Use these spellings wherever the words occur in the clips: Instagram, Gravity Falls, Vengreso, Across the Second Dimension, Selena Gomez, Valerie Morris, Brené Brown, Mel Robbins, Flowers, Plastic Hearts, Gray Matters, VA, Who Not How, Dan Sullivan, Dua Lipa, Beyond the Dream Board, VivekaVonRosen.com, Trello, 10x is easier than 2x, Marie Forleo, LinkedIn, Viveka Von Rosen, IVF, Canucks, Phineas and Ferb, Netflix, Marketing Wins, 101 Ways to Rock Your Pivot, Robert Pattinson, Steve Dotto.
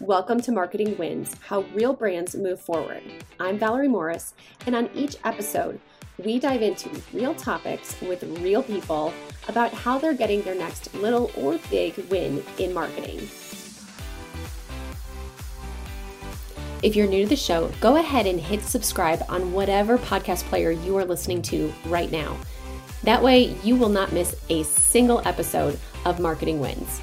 Welcome to Marketing Wins, How Real Brands Move Forward. I'm Valerie Morris, and on each episode, we dive into real topics with real people about how they're getting their next little or big win in marketing. If you're new to the show, go ahead and hit subscribe on whatever podcast player you are listening to right now. That way, you will not miss a single episode of Marketing Wins.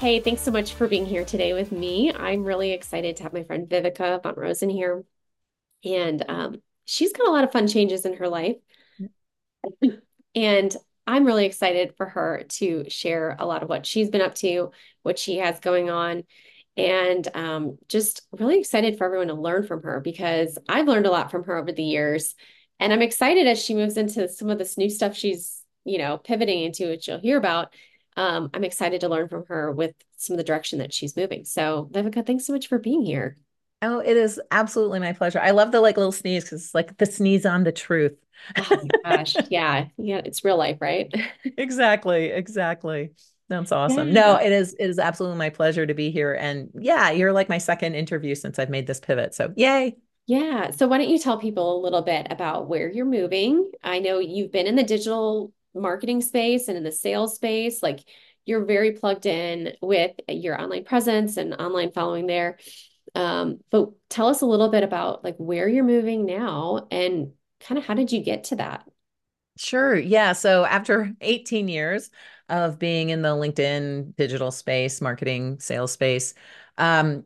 Hey, thanks so much for being here today with me. I'm really excited to have my friend Viveka Von Rosen here. And she's got a lot of fun changes in her life. And I'm really excited for her to share a lot of what she's been up to, what she has going on, and just really excited for everyone to learn from her because I've learned a lot from her over the years. And I'm excited as she moves into some of this new stuff she's, pivoting into, which you'll hear about. I'm excited to learn from her with some of the direction that she's moving. So Viveka, thanks so much for being here. Oh, it is absolutely my pleasure. I love the little sneeze because it's like the sneeze on the truth. Oh my gosh. Yeah. It's real life, right? Exactly. That's awesome. Yeah. No, it is absolutely my pleasure to be here. And yeah, you're like my second interview since I've made this pivot. So yay. Yeah. So why don't you tell people a little bit about where you're moving? I know you've been in the digital marketing space and in the sales space, like you're very plugged in with your online presence and online following there. But tell us a little bit about like where you're moving now and kind of how did you get to that? Sure. Yeah. So after 18 years of being in the LinkedIn digital space, marketing, sales space, I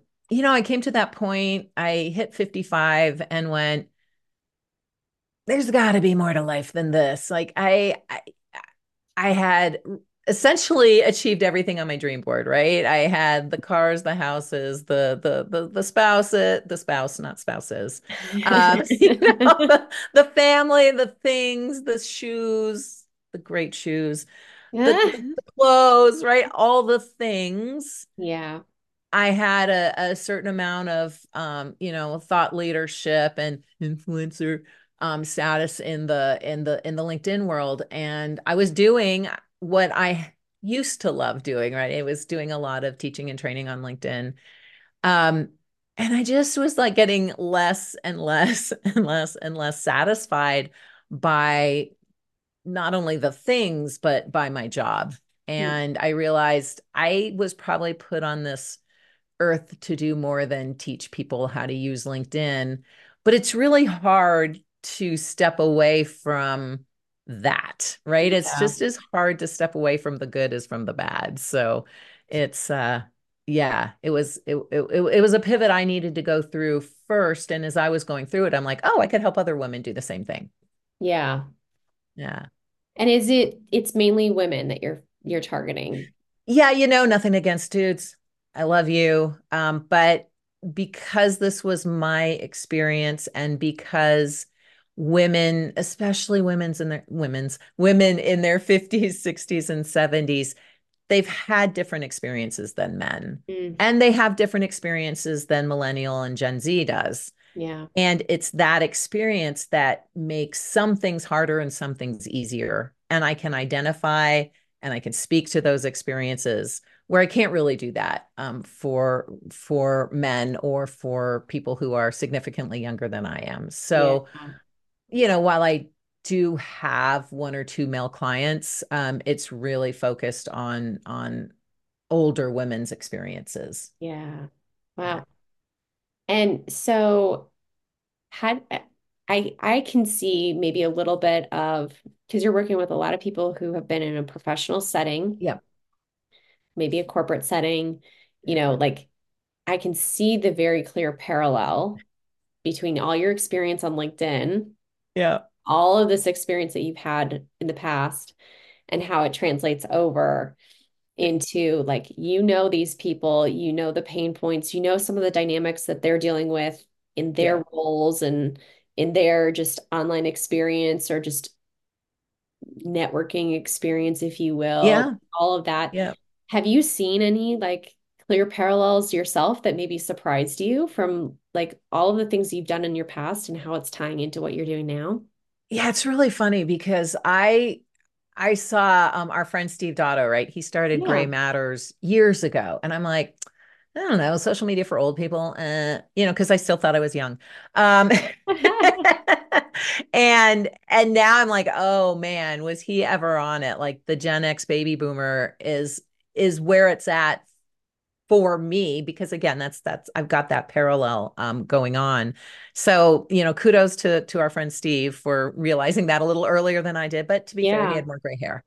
came to that point, I hit 55 and went, there's gotta be more to life than this. Like I had essentially achieved everything on my dream board, right? I had the cars, the houses, the spouses, the family, the things, the shoes, the great shoes, the clothes, right? All the things. Yeah. I had a certain amount of, thought leadership and influencer status in the LinkedIn world. And I was doing what I used to love doing, right? It was doing a lot of teaching and training on LinkedIn. And I just was like getting less and less satisfied by not only the things, but by my job. And I realized I was probably put on this earth to do more than teach people how to use LinkedIn. But it's really hard to step away from that, right? Yeah. It's just as hard to step away from the good as from the bad. So it's, it was a pivot I needed to go through first. And as I was going through it, I'm like, oh, I could help other women do the same thing. Yeah. Yeah. And it's mainly women that you're targeting? Yeah. Nothing against dudes. I love you. But because this was my experience and because women, especially women in their 50s, 60s, and 70s, they've had different experiences than men. Mm-hmm. And they have different experiences than millennial and Gen Z does. Yeah. And it's that experience that makes some things harder and some things easier. And I can identify and I can speak to those experiences where I can't really do that for men or for people who are significantly younger than I am. So, while I do have one or two male clients, it's really focused on older women's experiences. Yeah. Wow. And so had I can see maybe a little bit of, because you're working with a lot of people who have been in a professional setting. Yeah. Maybe a corporate setting, like I can see the very clear parallel between all your experience on LinkedIn. Yeah. All of this experience that you've had in the past and how it translates over into like, these people, the pain points, some of the dynamics that they're dealing with in their roles and in their just online experience or just networking experience, if you will, all of that. Yeah. Have you seen any like clear parallels yourself that maybe surprised you from like all of the things you've done in your past and how it's tying into what you're doing now? Yeah, it's really funny because I I saw our friend Steve Dotto, right? He started Gray Matters years ago. And I'm like, I don't know, social media for old people, you know, because I still thought I was young. And now I'm like, oh man, was he ever on it? Like the Gen X baby boomer is where it's at for me, because again, that's, I've got that parallel going on. So, you know, kudos to our friend Steve for realizing that a little earlier than I did, but to be fair, he had more gray hair.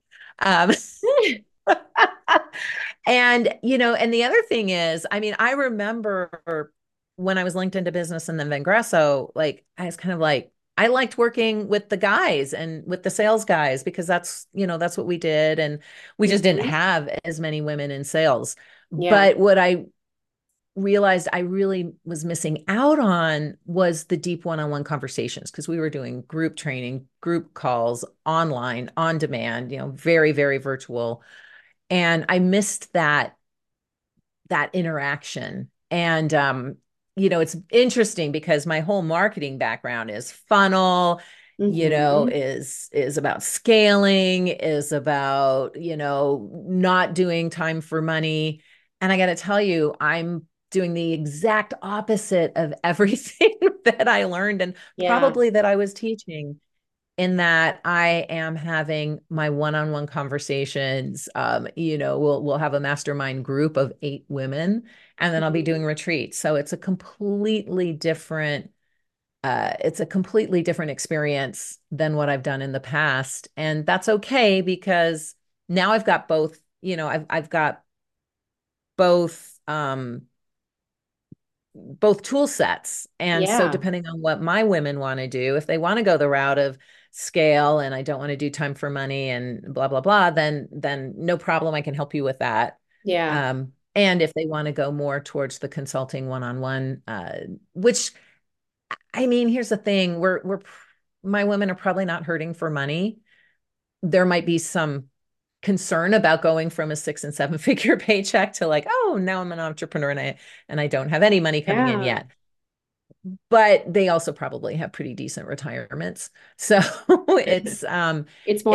And, you know, and the other thing is, I mean, I remember when I was LinkedIn to business and then Vengreso, like, I was kind of like, I liked working with the guys and with the sales guys, because that's, you know, that's what we did. And we just didn't have as many women in sales. Yeah. But what I realized I really was missing out on was the deep one-on-one conversations, because we were doing group training, group calls, online, on demand, you know, very, very virtual. And I missed that interaction. And, you know, it's interesting because my whole marketing background is funnel, you know, is about scaling, is about, you know, not doing time for money. And I got to tell you, I'm doing the exact opposite of everything that I learned and probably that I was teaching, in that I am having my one-on-one conversations. You know, we'll have a mastermind group of 8 women, and then I'll be doing retreats. So it's a completely different, experience than what I've done in the past. And that's okay, because now I've got both, you know, I've got both, both tool sets. And so depending on what my women want to do, if they want to go the route of scale and I don't want to do time for money and blah, blah, blah, then no problem. I can help you with that. Yeah. And if they want to go more towards the consulting one-on-one, which, I mean, here's the thing, my women are probably not hurting for money. There might be some concern about going from a 6- and 7-figure paycheck to like, oh, now I'm an entrepreneur and I don't have any money coming in yet. But they also probably have pretty decent retirements. So it's more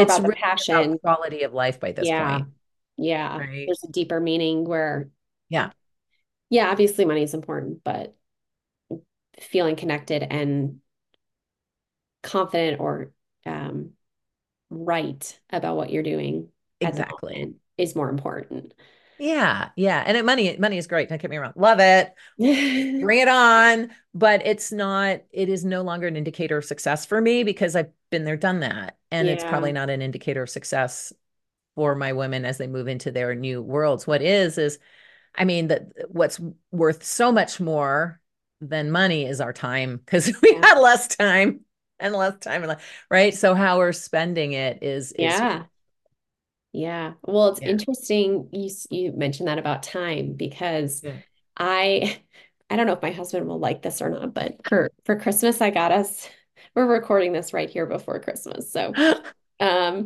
about the passion, about quality of life by this point. Yeah. Right? There's a deeper meaning where obviously money is important, but feeling connected and confident or right about what you're doing is more important. Yeah. And money is great. Don't get me wrong. Love it. Bring it on. But it is no longer an indicator of success for me, because I've been there, done that. And it's probably not an indicator of success for my women as they move into their new worlds. What is I mean, that what's worth so much more than money is our time, because we had less time and less time, right? So how we're spending it is yeah. Well, it's interesting you mentioned that about time, because I don't know if my husband will like this or not, but for Christmas I got us, we're recording this right here before Christmas, so I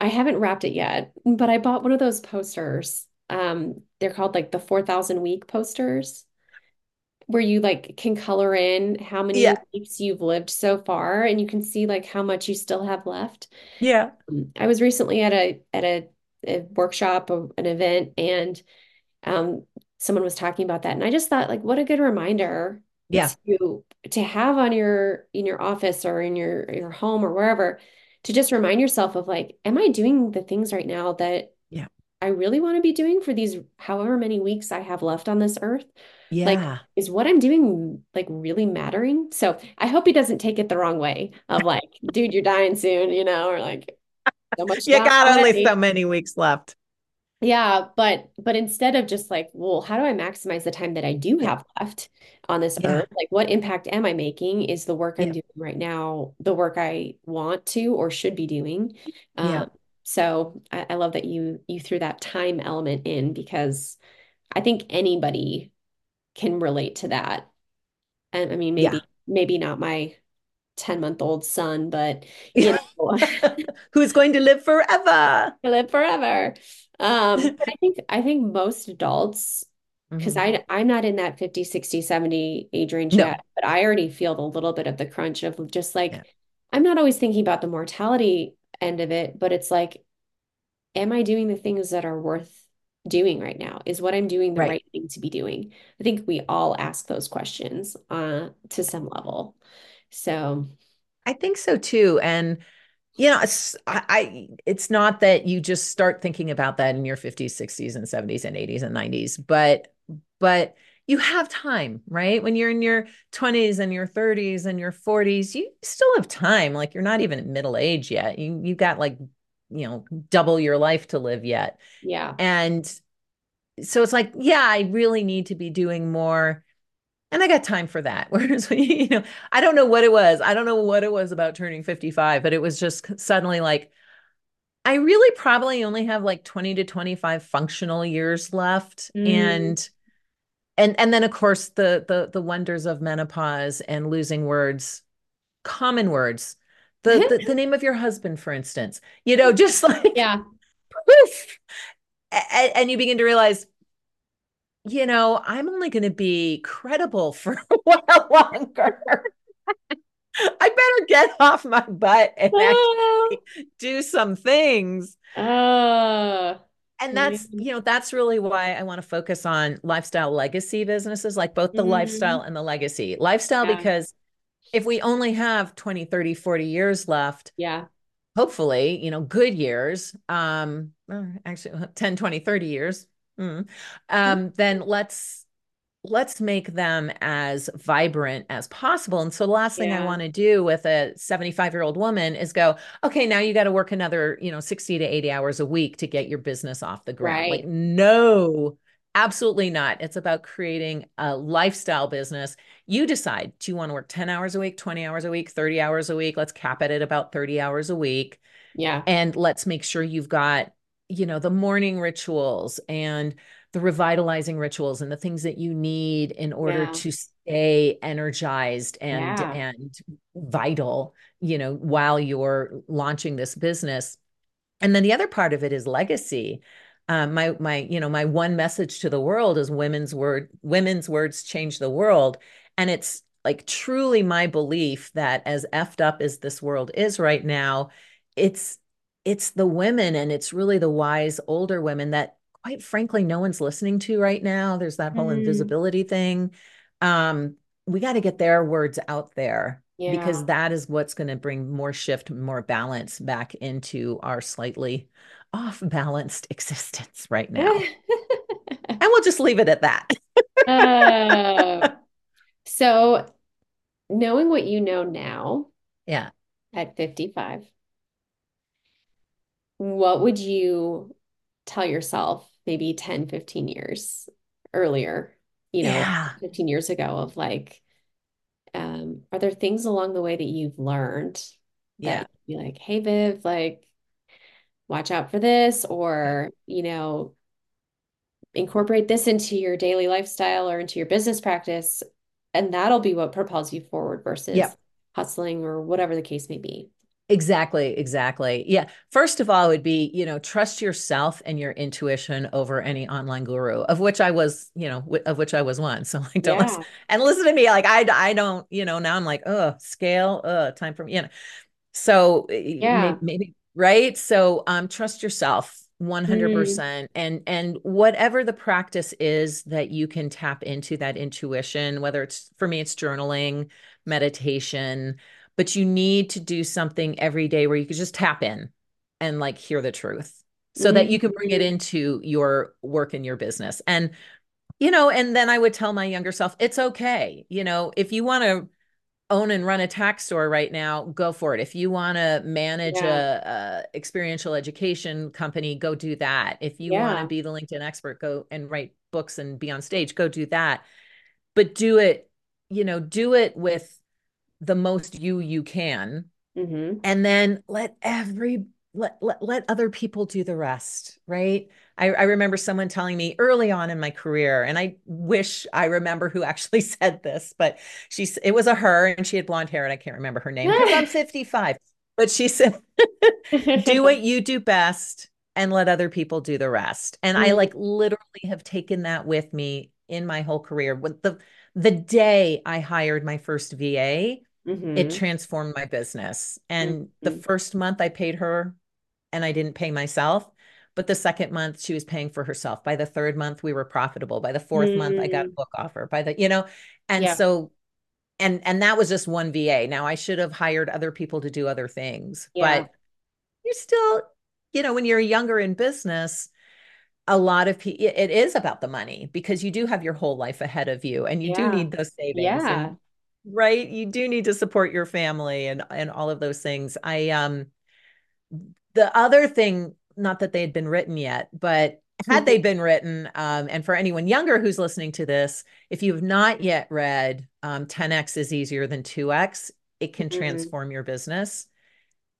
haven't wrapped it yet, but I bought one of those posters. They're called like the 4,000 week posters, where you like can color in how many weeks you've lived so far, and you can see like how much you still have left. Yeah. I was recently at a workshop, an event, and someone was talking about that. And I just thought, like, what a good reminder to have on in your office or in your home or wherever, to just remind yourself of like, am I doing the things right now that I really want to be doing for these however many weeks I have left on this earth? Yeah. Like, is what I'm doing like really mattering? So I hope he doesn't take it the wrong way of like, dude, you're dying soon, you know, or like so much. You got only so many weeks left. Yeah. But instead of just like, well, how do I maximize the time that I do have left on this earth? Like, what impact am I making? Is the work I'm doing right now the work I want to or should be doing? So I love that you threw that time element in, because I think anybody can relate to that. And I mean, maybe not my 10-month-old son, but you know, who's going to live forever. But I think most adults, because I'm not in that 50, 60, 70 age range yet, but I already feel a little bit of the crunch of just like, I'm not always thinking about the mortality end of it, but it's like, am I doing the things that are worth doing right now? Is what I'm doing the right thing to be doing? I think we all ask those questions to some level. So I think so too. And you know, it's not that you just start thinking about that in your 50s, 60s, and 70s, and 80s, and 90s, but you have time, right? When you're in your 20s and your 30s and your 40s, you still have time. Like, you're not even at middle age yet. You got like, you know, double your life to live yet. Yeah. And so it's like, yeah, I really need to be doing more. And I got time for that. Whereas, you know, I don't know what it was. I don't know what it was about turning 55, but it was just suddenly like, I really probably only have like 20 to 25 functional years left. And then of course the wonders of menopause and losing words, common words, the name of your husband, for instance, you know, just like, yeah, poof. And you begin to realize, you know, I'm only going to be credible for a while longer. I better get off my butt and actually do some things. And that's, you know, that's really why I want to focus on lifestyle legacy businesses, like both the lifestyle and the legacy lifestyle, because if we only have 20, 30, 40 years left, hopefully, you know, good years, actually 10, 20, 30 years. Then let's make them as vibrant as possible. And so the last thing I want to do with a 75-year-old woman is go, okay, now you got to work another, you know, 60 to 80 hours a week to get your business off the ground. Right. Like, no, absolutely not. It's about creating a lifestyle business. You decide, do you want to work 10 hours a week, 20 hours a week, 30 hours a week? Let's cap it at about 30 hours a week. Yeah. And let's make sure you've got, you know, the morning rituals and the revitalizing rituals and the things that you need in order to stay energized and vital, you know, while you're launching this business. And then the other part of it is legacy. My one message to the world is women's words change the world. And it's like truly my belief that as effed up as this world is right now, it's the women, and it's really the wise older women that, quite frankly, no one's listening to right now. There's that whole invisibility thing. We got to get their words out there because that is what's going to bring more shift, more balance back into our slightly off-balanced existence right now. And we'll just leave it at that. So knowing what you know now at 55, what would you tell yourself maybe 10, 15 years earlier, you know, 15 years ago of like, are there things along the way that you've learned that you'd be like, hey, Viv, like, watch out for this, or, you know, incorporate this into your daily lifestyle or into your business practice. And that'll be what propels you forward versus hustling or whatever the case may be. Exactly. Yeah. First of all, it would be, you know, trust yourself and your intuition over any online guru, of which I was, you know, of which I was one. So like, don't listen and listen to me. Like I don't, you know, now I'm like, scale, time for me, you know, so maybe right. So, trust yourself 100%. And whatever the practice is that you can tap into that intuition, whether it's, for me, it's journaling, meditation, but you need to do something every day where you could just tap in and like hear the truth so that you can bring it into your work and your business. And, you know, and then I would tell my younger self, it's okay. You know, if you want to own and run a tax store right now, go for it. If you want to manage a experiential education company, go do that. If you want to be the LinkedIn expert, go and write books and be on stage, go do that. But do it, you know, do it with the most you can, and then let other people do the rest. Right. I remember someone telling me early on in my career, and I wish I remember who actually said this, but it was a her, and she had blonde hair, and I can't remember her name. I'm 55, but she said, do what you do best and let other people do the rest. And I like literally have taken that with me in my whole career. With the day I hired my first VA, it transformed my business. And the first month I paid her and I didn't pay myself. But the second month she was paying for herself. By the third month, we were profitable. By the fourth month, I got a book offer by the, you know, and so, and that was just one VA. Now I should have hired other people to do other things, but you're still, you know, when you're younger in business, a lot of people, it is about the money because you do have your whole life ahead of you and you do need those savings. And, right. You do need to support your family and all of those things. The other thing, not that they had been written yet, but had they been written, and for anyone younger who's listening to this, if you've not yet read 10x is easier than 2x, it can transform your business.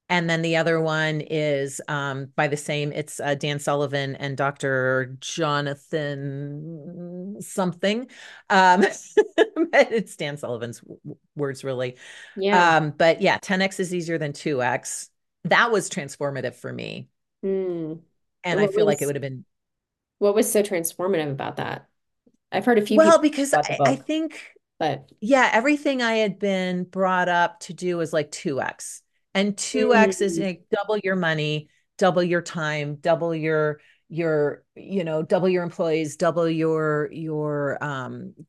And then the other one is by the same, it's Dan Sullivan and Dr. Jonathan something. It's Dan Sullivan's words really. Yeah. But yeah, 10x is easier than 2x. That was transformative for me. And I feel like it would have been. What was so transformative about that? I've heard a few. Well, because I think, but yeah, everything I had been brought up to do is like 2x. And 2x is like double your money, double your time, double your, you know, double your employees, double your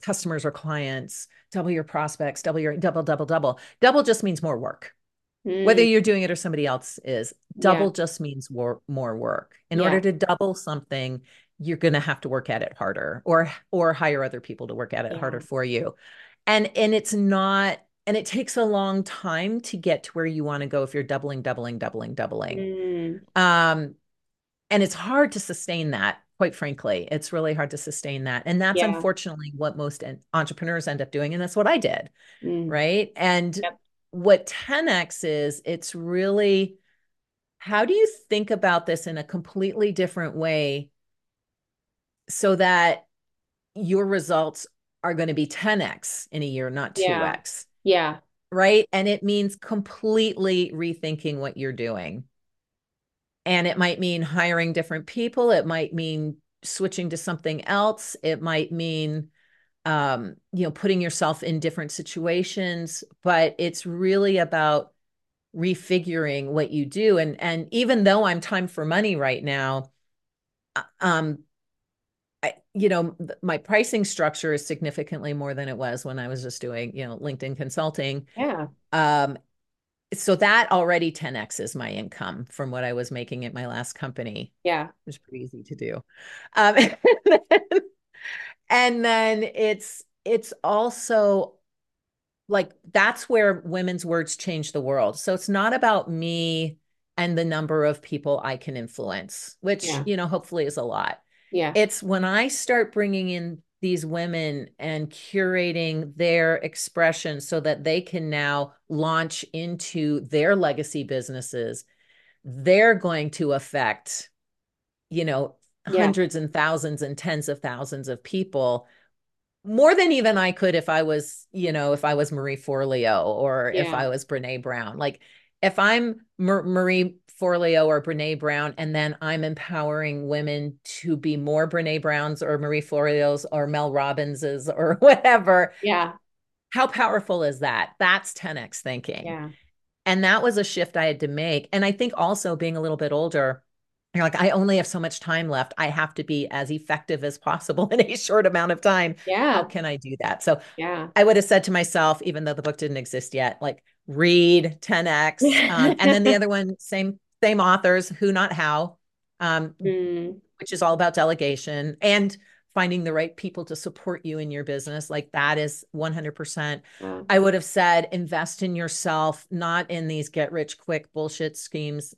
customers or clients, double your prospects, double your double. Double just means more work. Whether you're doing it or somebody else is, double just means more work. In order to double something, you're going to have to work at it harder or hire other people to work at it harder for you. And it's not, and it takes a long time to get to where you want to go if you're doubling. And it's hard to sustain that, quite frankly. It's really hard to sustain that. And that's unfortunately what most entrepreneurs end up doing. And that's what I did, right? And what 10X is, it's really, how do you think about this in a completely different way so that your results are going to be 10X in a year, not 2X? Yeah. Right. And it means completely rethinking what you're doing. And it might mean hiring different people. It might mean switching to something else. It might mean, you know, putting yourself in different situations, but it's really about refiguring what you do. And even though I'm time for money right now, you know, my pricing structure is significantly more than it was when I was just doing, you know, LinkedIn consulting. Yeah. So that already 10X is my income from what I was making at my last company. Yeah. It was pretty easy to do. And then it's also like, that's where women's words change the world. So it's not about me and the number of people I can influence, which, you know, hopefully is a lot. Yeah. It's when I start bringing in these women and curating their expression so that they can now launch into their legacy businesses, they're going to affect, you know, hundreds and thousands and tens of thousands of people, more than even I could if I was, you know, if I was Marie Forleo or if I was Brené Brown. Like if I'm Marie Forleo or Brené Brown, and then I'm empowering women to be more Brené Browns or Marie Forleos or Mel Robbinses or whatever. Yeah. How powerful is that? That's 10X thinking. Yeah. And that was a shift I had to make. And I think also being a little bit older, you're like, I only have so much time left. I have to be as effective as possible in a short amount of time. Yeah. How can I do that? So I would have said to myself, even though the book didn't exist yet, like read 10X. And then the other one, same authors, Who Not How, which is all about delegation and finding the right people to support you in your business. Like that is 100%. I would have said, invest in yourself, not in these get rich quick bullshit schemes,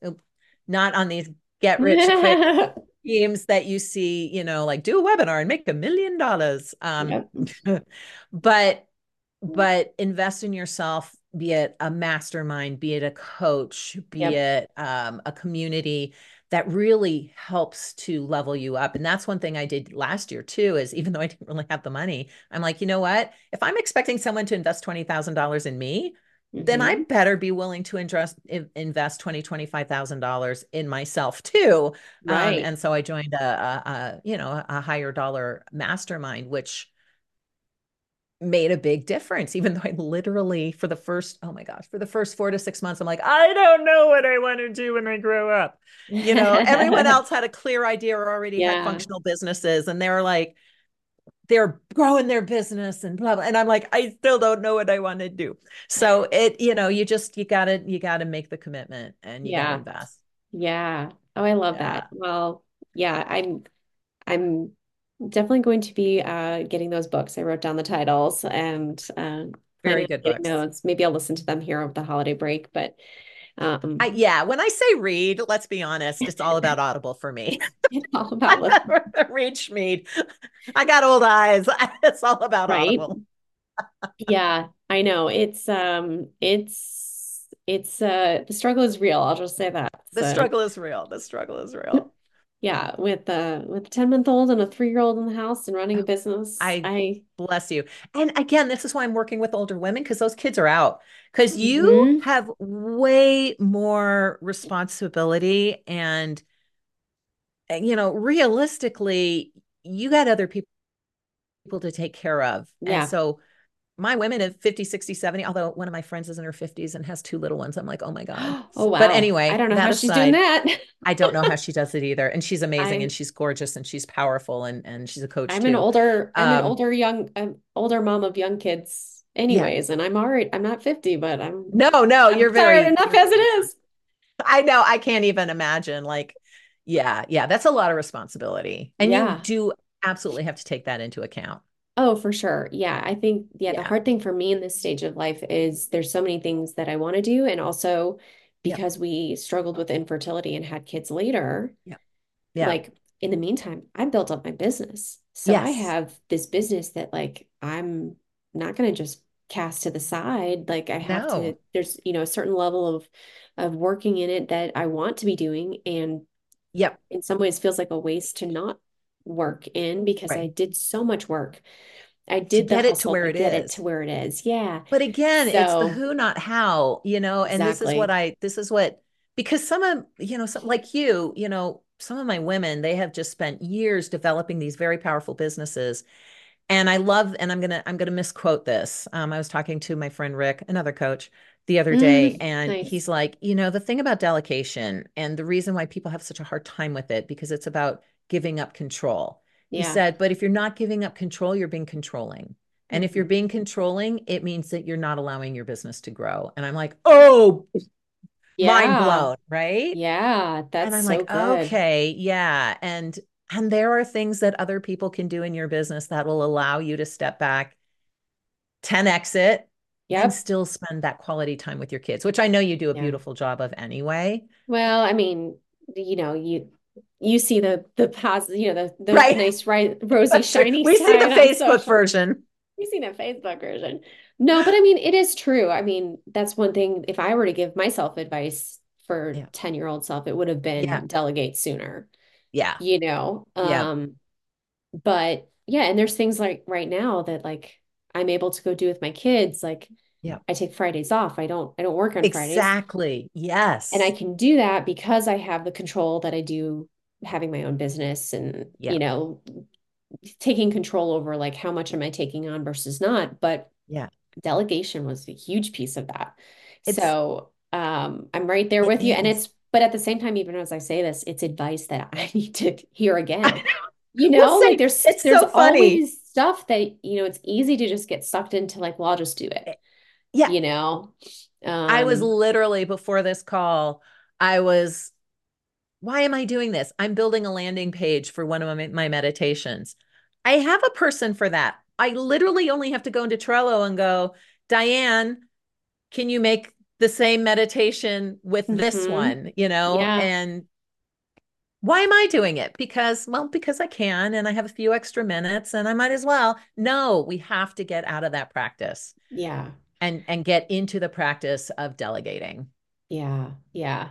not on these get rich quick schemes that you see, you know, like do a webinar and make $1 million. But invest in yourself, be it a mastermind, be it a coach, be it a community that really helps to level you up. And that's one thing I did last year too, is even though I didn't really have the money, I'm like, you know what, if I'm expecting someone to invest $20,000 in me, then I better be willing to invest $20,000, $25,000 in myself too. Right. And so I joined a higher dollar mastermind, which made a big difference, even though I literally for the first 4 to 6 months, I'm like, I don't know what I want to do when I grow up. You know, everyone else had a clear idea or already had functional businesses. And they were like, they're growing their business and blah, blah. And I'm like, I still don't know what I want to do. So it, you know, you gotta make the commitment and you gotta invest. Yeah. Oh, I love that. Well, yeah, I'm definitely going to be getting those books. I wrote down the titles and very good books. Notes. Maybe I'll listen to them here over the holiday break. But when I say read, let's be honest, it's all about Audible for me. It's all about reach me. I got old eyes. It's all about Audible. Yeah, I know. It's the struggle is real. I'll just say that. The struggle is real. Yeah, with a 10-month-old and a 3-year-old in the house and running a business. I bless you. And again, this is why I'm working with older women, because those kids are out. Because you have way more responsibility and, you know, realistically, you got other people to take care of. Yeah. And so my women at 50, 60, 70, although one of my friends is in her 50s and has 2 little ones. I'm like, oh my God. Oh, wow. But anyway, I don't know how she's doing that. I don't know how she does it either. And she's amazing and she's gorgeous and she's powerful and she's a coach. I'm an older mom of young kids anyways. Yeah. And I'm all right. I'm not 50, but I'm you're very enough as it is. I know. I can't even imagine. Like, yeah. That's a lot of responsibility. And you do absolutely have to take that into account. Oh, for sure. Yeah. I think, the hard thing for me in this stage of life is there's so many things that I want to do. And also because we struggled with infertility and had kids later, like in the meantime, I built up my business. So I have this business that like, I'm not going to just cast to the side. Like I have to, there's, you know, a certain level of working in it that I want to be doing. And in some ways feels like a waste to not work in because I did so much work. I did get it to where it is. Yeah. But again, it's the who, not how, you know, and because some of, you know, some of my women, they have just spent years developing these very powerful businesses. And I love, and I'm going to misquote this. I was talking to my friend, Rick, another coach, the other day. And he's like, you know, the thing about delegation and the reason why people have such a hard time with it, because it's about giving up control. Yeah. He said, but if you're not giving up control, you're being controlling. And if you're being controlling, it means that you're not allowing your business to grow. And I'm like, mind blown, right? Yeah. That's and I'm so like, good. Okay. Yeah. And there are things that other people can do in your business that will allow you to step back, 10x it, and still spend that quality time with your kids, which I know you do a beautiful job of anyway. Well, I mean, you know, you see the positive, you know, the nice, rosy, shiny. We see the Facebook version. No, but I mean, it is true. I mean, that's one thing. If I were to give myself advice for 10-year-old self, it would have been delegate sooner. Yeah. You know? But and there's things like right now that like I'm able to go do with my kids. Like I take Fridays off. I don't work on Fridays. Exactly. Yes. And I can do that because I have the control that I do having my own business and, you know, taking control over like how much am I taking on versus not. But delegation was a huge piece of that. So I'm right there with you. And but at the same time, even as I say this, it's advice that I need to hear again. You know, like there's so always stuff that, you know, it's easy to just get sucked into like, well, I'll just do it. Yeah. You know, I was literally before this call, why am I doing this? I'm building a landing page for one of my meditations. I have a person for that. I literally only have to go into Trello and go, Diane, can you make the same meditation with this one, you know? Yeah. And why am I doing it? Because I can, and I have a few extra minutes and I might as well. No, we have to get out of that practice. Yeah. And get into the practice of delegating. Yeah. Yeah.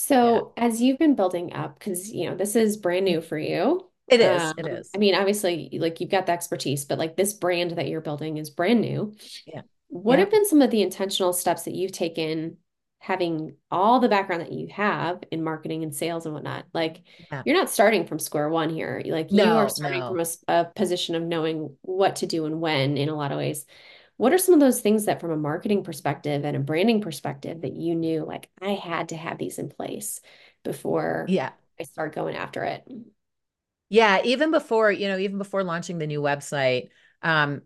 So as you've been building up, because, you know, this is brand new for you. It is. It is. I mean, obviously, like you've got the expertise, but like this brand that you're building is brand new. Yeah. What have been some of the intentional steps that you've taken having all the background that you have in marketing and sales and whatnot, like you're not starting from square one here. Like you are starting from a position of knowing what to do and when, in a lot of ways. What are some of those things that from a marketing perspective and a branding perspective that you knew, like I had to have these in place before I start going after it? Yeah. Even before, you know, even before launching the new website, I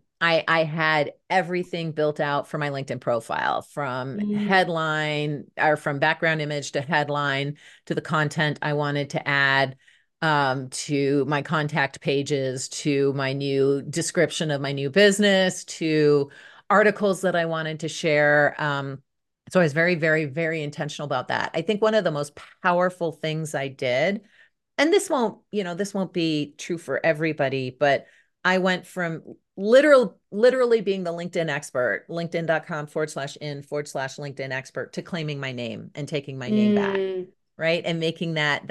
had everything built out for my LinkedIn profile, from headline, or from background image to headline, to the content I wanted to add, to my contact pages, to my new description of my new business, to articles that I wanted to share. So I was very, very, very intentional about that. I think one of the most powerful things I did, and this won't, you know, this won't be true for everybody, but I went from literally being the LinkedIn expert, linkedin.com/in/LinkedIn expert, to claiming my name and taking my name back. Right. And making that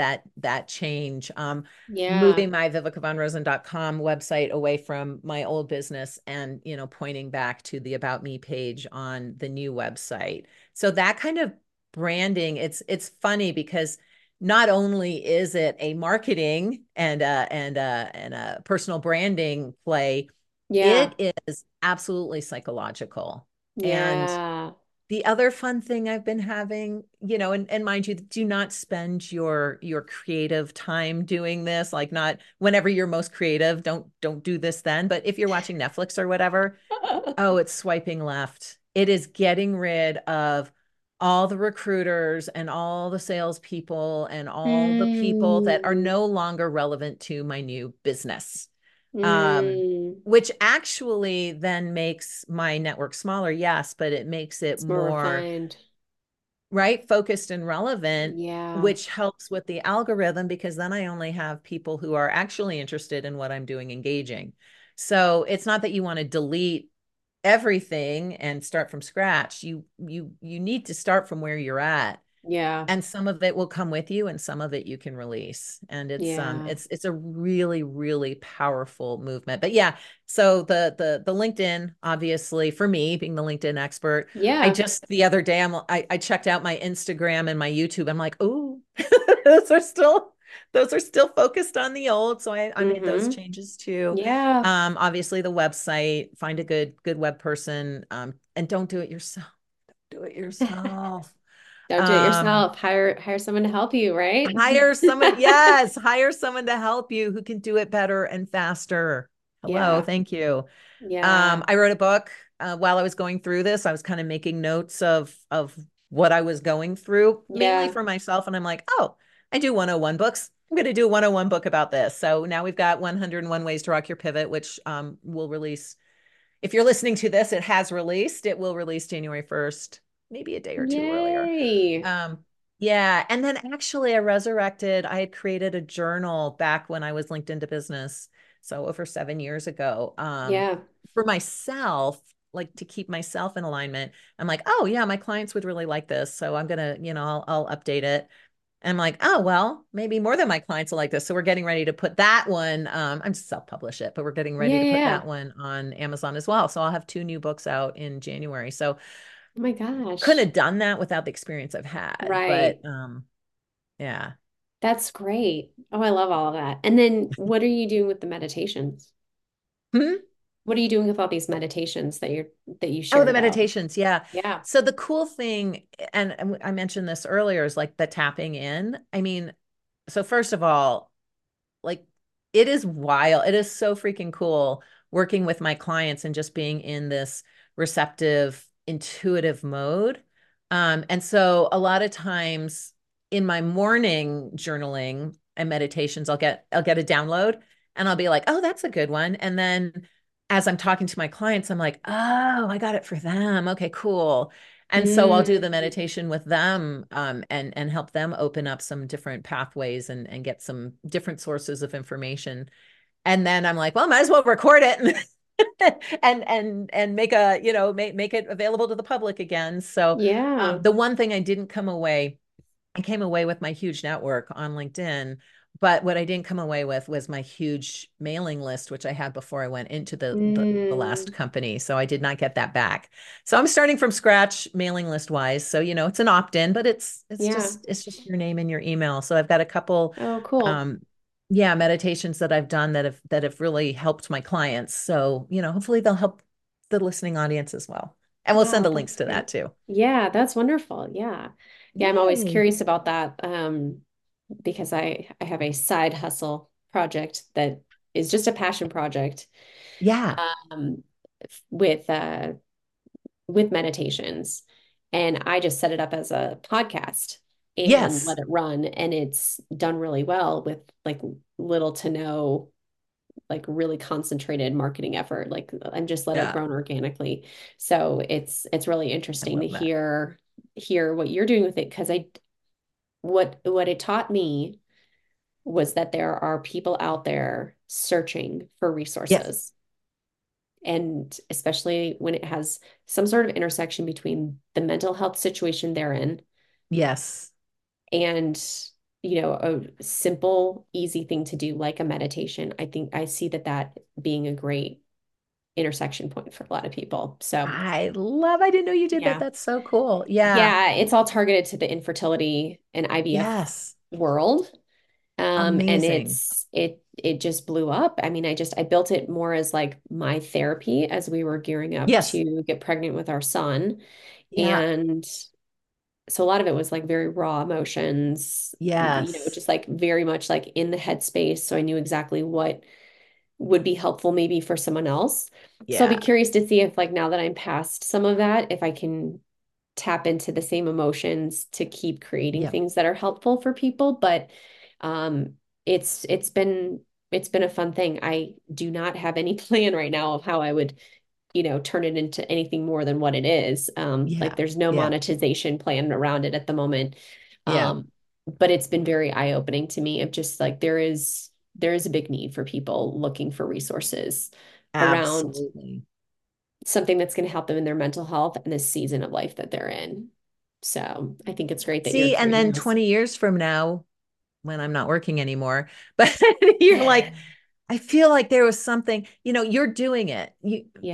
change, moving my VivekaVonRosen.com website away from my old business and, you know, pointing back to the About Me page on the new website. So that kind of branding, it's funny because not only is it a marketing and a personal branding play, it is absolutely psychological. And the other fun thing I've been having, you know, and mind you, do not spend your creative time doing this. Like, not whenever you're most creative, don't do this then. But if you're watching Netflix or whatever, it's swiping left. It is getting rid of all the recruiters and all the salespeople and all the people that are no longer relevant to my new business, which actually then makes my network smaller. Yes, but it makes it more focused and relevant, which helps with the algorithm, because then I only have people who are actually interested in what I'm doing engaging. So it's not that you want to delete everything and start from scratch. You need to start from where you're at. Yeah. And some of it will come with you and some of it you can release. And it's a really, really powerful movement. But so the LinkedIn, obviously, for me being the LinkedIn expert, I just the other day I checked out my Instagram and my YouTube. I'm like, "Oh, those are still focused on the old." So I made those changes too. Obviously the website, find a good web person, and don't do it yourself. Don't do it yourself. Hire someone to help you, right? Hire someone. Yes. Hire someone to help you who can do it better and faster. Hello. Thank you. I wrote a book while I was going through this. I was kind of making notes of what I was going through, mainly for myself. And I'm like, I do 101 books. I'm going to do a 101 book about this. So now we've got 101 Ways to Rock Your Pivot, which will release. If you're listening to this, it has released. It will release January 1st, maybe a day or two earlier. And then actually I resurrected. I had created a journal back when I was LinkedIn to Business, so over 7 years ago, for myself, like to keep myself in alignment. I'm like, my clients would really like this. So I'm going to, I'll update it. And I'm like, maybe more than my clients will like this. So we're getting ready to put that one. I'm just self-publish it, but we're getting ready to put that one on Amazon as well. So I'll have two new books out in January. So oh my gosh, couldn't have done that without the experience I've had. Right. But that's great. Oh, I love all of that. And then what are you doing with the meditations? What are you doing with all these meditations that you share? Oh, the meditations. Yeah. So the cool thing, and I mentioned this earlier, is like the tapping in. I mean, so first of all, like it is wild. It is so freaking cool working with my clients and just being in this receptive, intuitive mode. And so a lot of times in my morning journaling and meditations, I'll get a download and I'll be like, oh, that's a good one. And then as I'm talking to my clients, I'm like, oh, I got it for them. Okay, cool. And so I'll do the meditation with them and help them open up some different pathways and get some different sources of information. And then I'm like, well, might as well record it and make a, make it available to the public again. So the one thing I came away with my huge network on LinkedIn, But what I didn't come away with was my huge mailing list, which I had before I went into the last company. So I did not get that back. So I'm starting from scratch mailing list wise. So, you know, it's an opt-in, but it's just your name and your email. So I've got a couple, meditations that I've done that have really helped my clients. So, you know, hopefully they'll help the listening audience as well. And we'll send the links to that too. Yeah. That's wonderful. Yeah. Yeah. Yay. I'm always curious about that. Because I have a side hustle project that is just a passion project. Yeah. With meditations, and I just set it up as a podcast and let it run. And it's done really well with like little to no, like really concentrated marketing effort. Like and just let it grow organically. So it's really interesting to hear what you're doing with it. Cause what it taught me was that there are people out there searching for resources. Yes. And especially when it has some sort of intersection between the mental health situation they're in. Yes. And, you know, a simple, easy thing to do, like a meditation. I think I see that being a great intersection point for a lot of people. So I didn't know you did that. That's so cool. Yeah. Yeah. It's all targeted to the infertility and IVF world. And it just blew up. I mean, I built it more as like my therapy as we were gearing up to get pregnant with our son. Yeah. And so a lot of it was like very raw emotions. Yeah. You know, just like very much like in the headspace. So I knew exactly what would be helpful maybe for someone else. Yeah. So I'll be curious to see if like now that I'm past some of that, if I can tap into the same emotions to keep creating things that are helpful for people. But it's been a fun thing. I do not have any plan right now of how I would, you know, turn it into anything more than what it is. Like there's no monetization plan around it at the moment. But it's been very eye-opening to me of just like there is a big need for people looking for resources around something that's going to help them in their mental health and the season of life that they're in. So I think it's great that you're and then 20 years from now, when I'm not working anymore, but you're like, I feel like there was something, you know, you're doing it.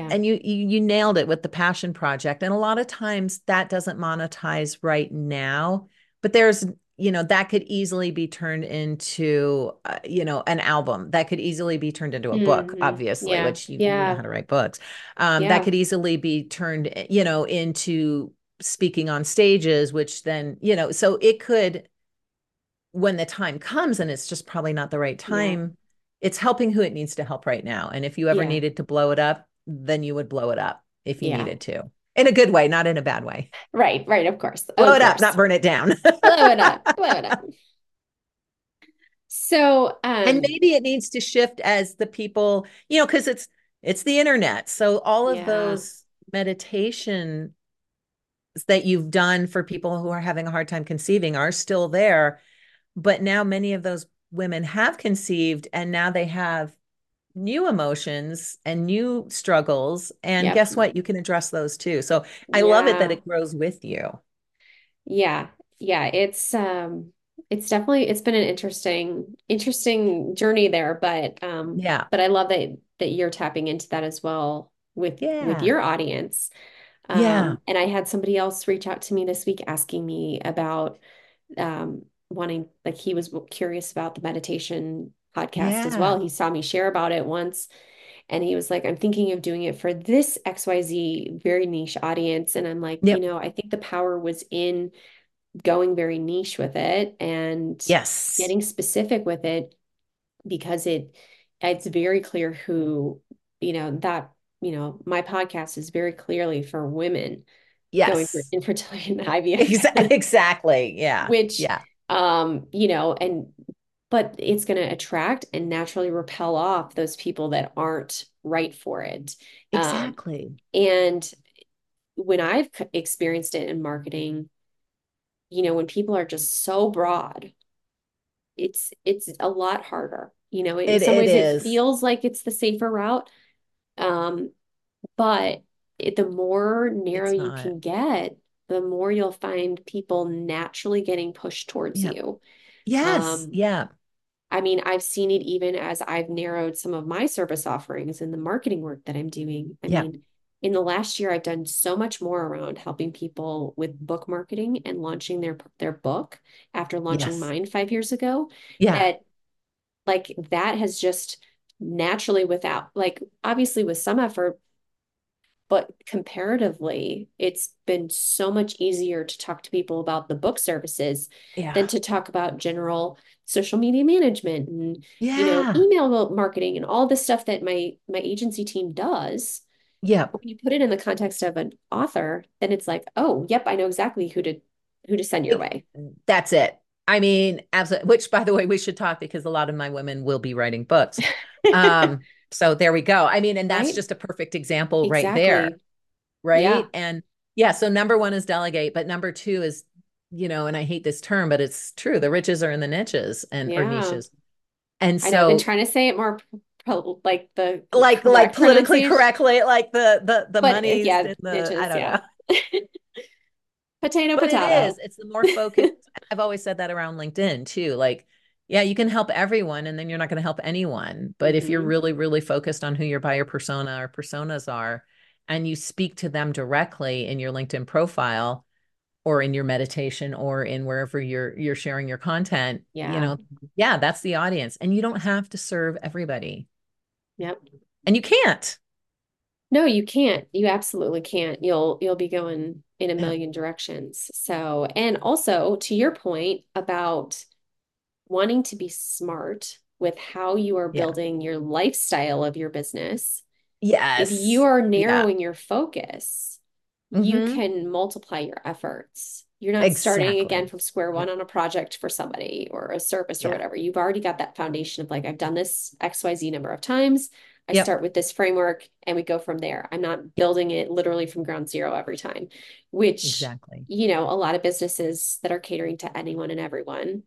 And you nailed it with the passion project. And a lot of times that doesn't monetize right now, but there's, you know, that could easily be turned into, you know, an album. That could easily be turned into a book, obviously, which you know how to write books. That could easily be turned, you know, into speaking on stages, which then, you know, so it could, when the time comes and it's just probably not the right time, it's helping who it needs to help right now. And if you ever needed to blow it up, then you would blow it up if you needed to. In a good way, not in a bad way. Right, right, of course. Blow it up, not burn it down. Blow it up. So, and maybe it needs to shift as the people, you know, because it's the internet. So all of those meditations that you've done for people who are having a hard time conceiving are still there. But now many of those women have conceived, and now they have new emotions and new struggles. And guess what? You can address those too. So I love it that it grows with you. Yeah. Yeah. It's definitely, it's been an interesting journey there, but I love that you're tapping into that as well with your audience. And I had somebody else reach out to me this week asking me about, wanting, like he was curious about the meditation podcast as well. He saw me share about it once and he was like, I'm thinking of doing it for this XYZ very niche audience. And I'm like, you know, I think the power was in going very niche with it and getting specific with it, because it's very clear who, you know, that, you know, my podcast is very clearly for women going through infertility and IVF. Exactly. Yeah. Which, you know, but it's going to attract and naturally repel off those people that aren't right for it. Exactly. And when I've experienced it in marketing, you know, when people are just so broad, it's a lot harder, you know, in some ways it feels like it's the safer route. But the more narrow you can get, the more you'll find people naturally getting pushed towards you. Yes. I mean, I've seen it even as I've narrowed some of my service offerings in the marketing work that I'm doing. I mean, in the last year, I've done so much more around helping people with book marketing and launching their book after launching mine 5 years ago. Yeah. That has just naturally, without, obviously with some effort, but comparatively, it's been so much easier to talk to people about the book services than to talk about general social media management and email marketing and all the stuff that my agency team does. Yeah. When you put it in the context of an author, then it's like, oh, yep, I know exactly who to send your way. That's it. I mean, absolutely. Which, by the way, we should talk, because a lot of my women will be writing books. So there we go. I mean, and that's just a perfect example right there. Right. Yeah. And so number one is delegate, but number two is, and I hate this term, but it's true. The riches are in the niches or niches. And so I've been trying to say it more politically correctly, the money. Yeah. Niches, I don't know. Potato. It's the more focused. I've always said that around LinkedIn too. You can help everyone, and then you're not going to help anyone. But if you're really, really focused on who your buyer persona or personas are, and you speak to them directly in your LinkedIn profile or in your meditation or in wherever you're sharing your content, that's the audience. And you don't have to serve everybody. Yep. And you can't. No, you can't. You absolutely can't. You'll be going in a million directions. So, and also to your point about wanting to be smart with how you are building your lifestyle of your business. Yes. If you are narrowing your focus, you can multiply your efforts. You're not starting again from square one on a project for somebody or a service or whatever. You've already got that foundation of I've done this XYZ number of times. I start with this framework and we go from there. I'm not building it literally from ground zero every time, which, a lot of businesses that are catering to anyone and everyone,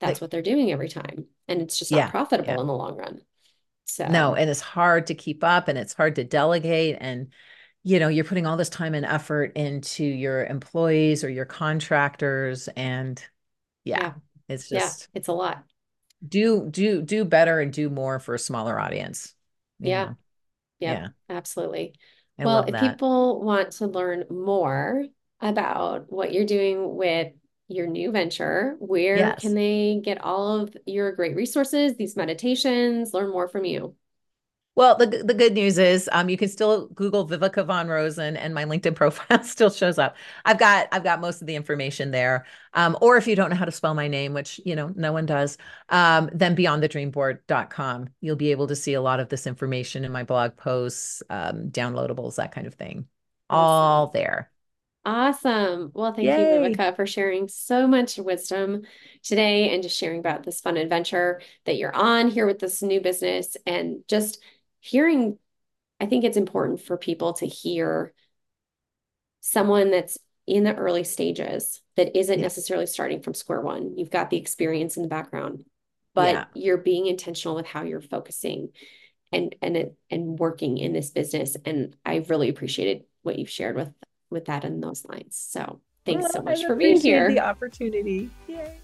that's what they're doing every time. And it's just not profitable in the long run. So no, and it's hard to keep up and it's hard to delegate. And, you're putting all this time and effort into your employees or your contractors. And it's just, it's a lot. Do better and do more for a smaller audience. Absolutely. If people want to learn more about what you're doing with your new venture, where can they get all of your great resources, these meditations, learn more from you? Well, the good news is you can still Google Viveka Von Rosen and my LinkedIn profile still shows up. I've got most of the information there. Or if you don't know how to spell my name, which, no one does, then beyondthedreamboard.com. You'll be able to see a lot of this information in my blog posts, downloadables, that kind of thing. Awesome. All there. Awesome. Well, thank you, Viveka, for sharing so much wisdom today and just sharing about this fun adventure that you're on here with this new business and just hearing. I think it's important for people to hear someone that's in the early stages that isn't necessarily starting from square one. You've got the experience in the background, but you're being intentional with how you're focusing and working in this business. And I really appreciated what you've shared with that in those lines. So thanks so much for being here. The opportunity. Yay.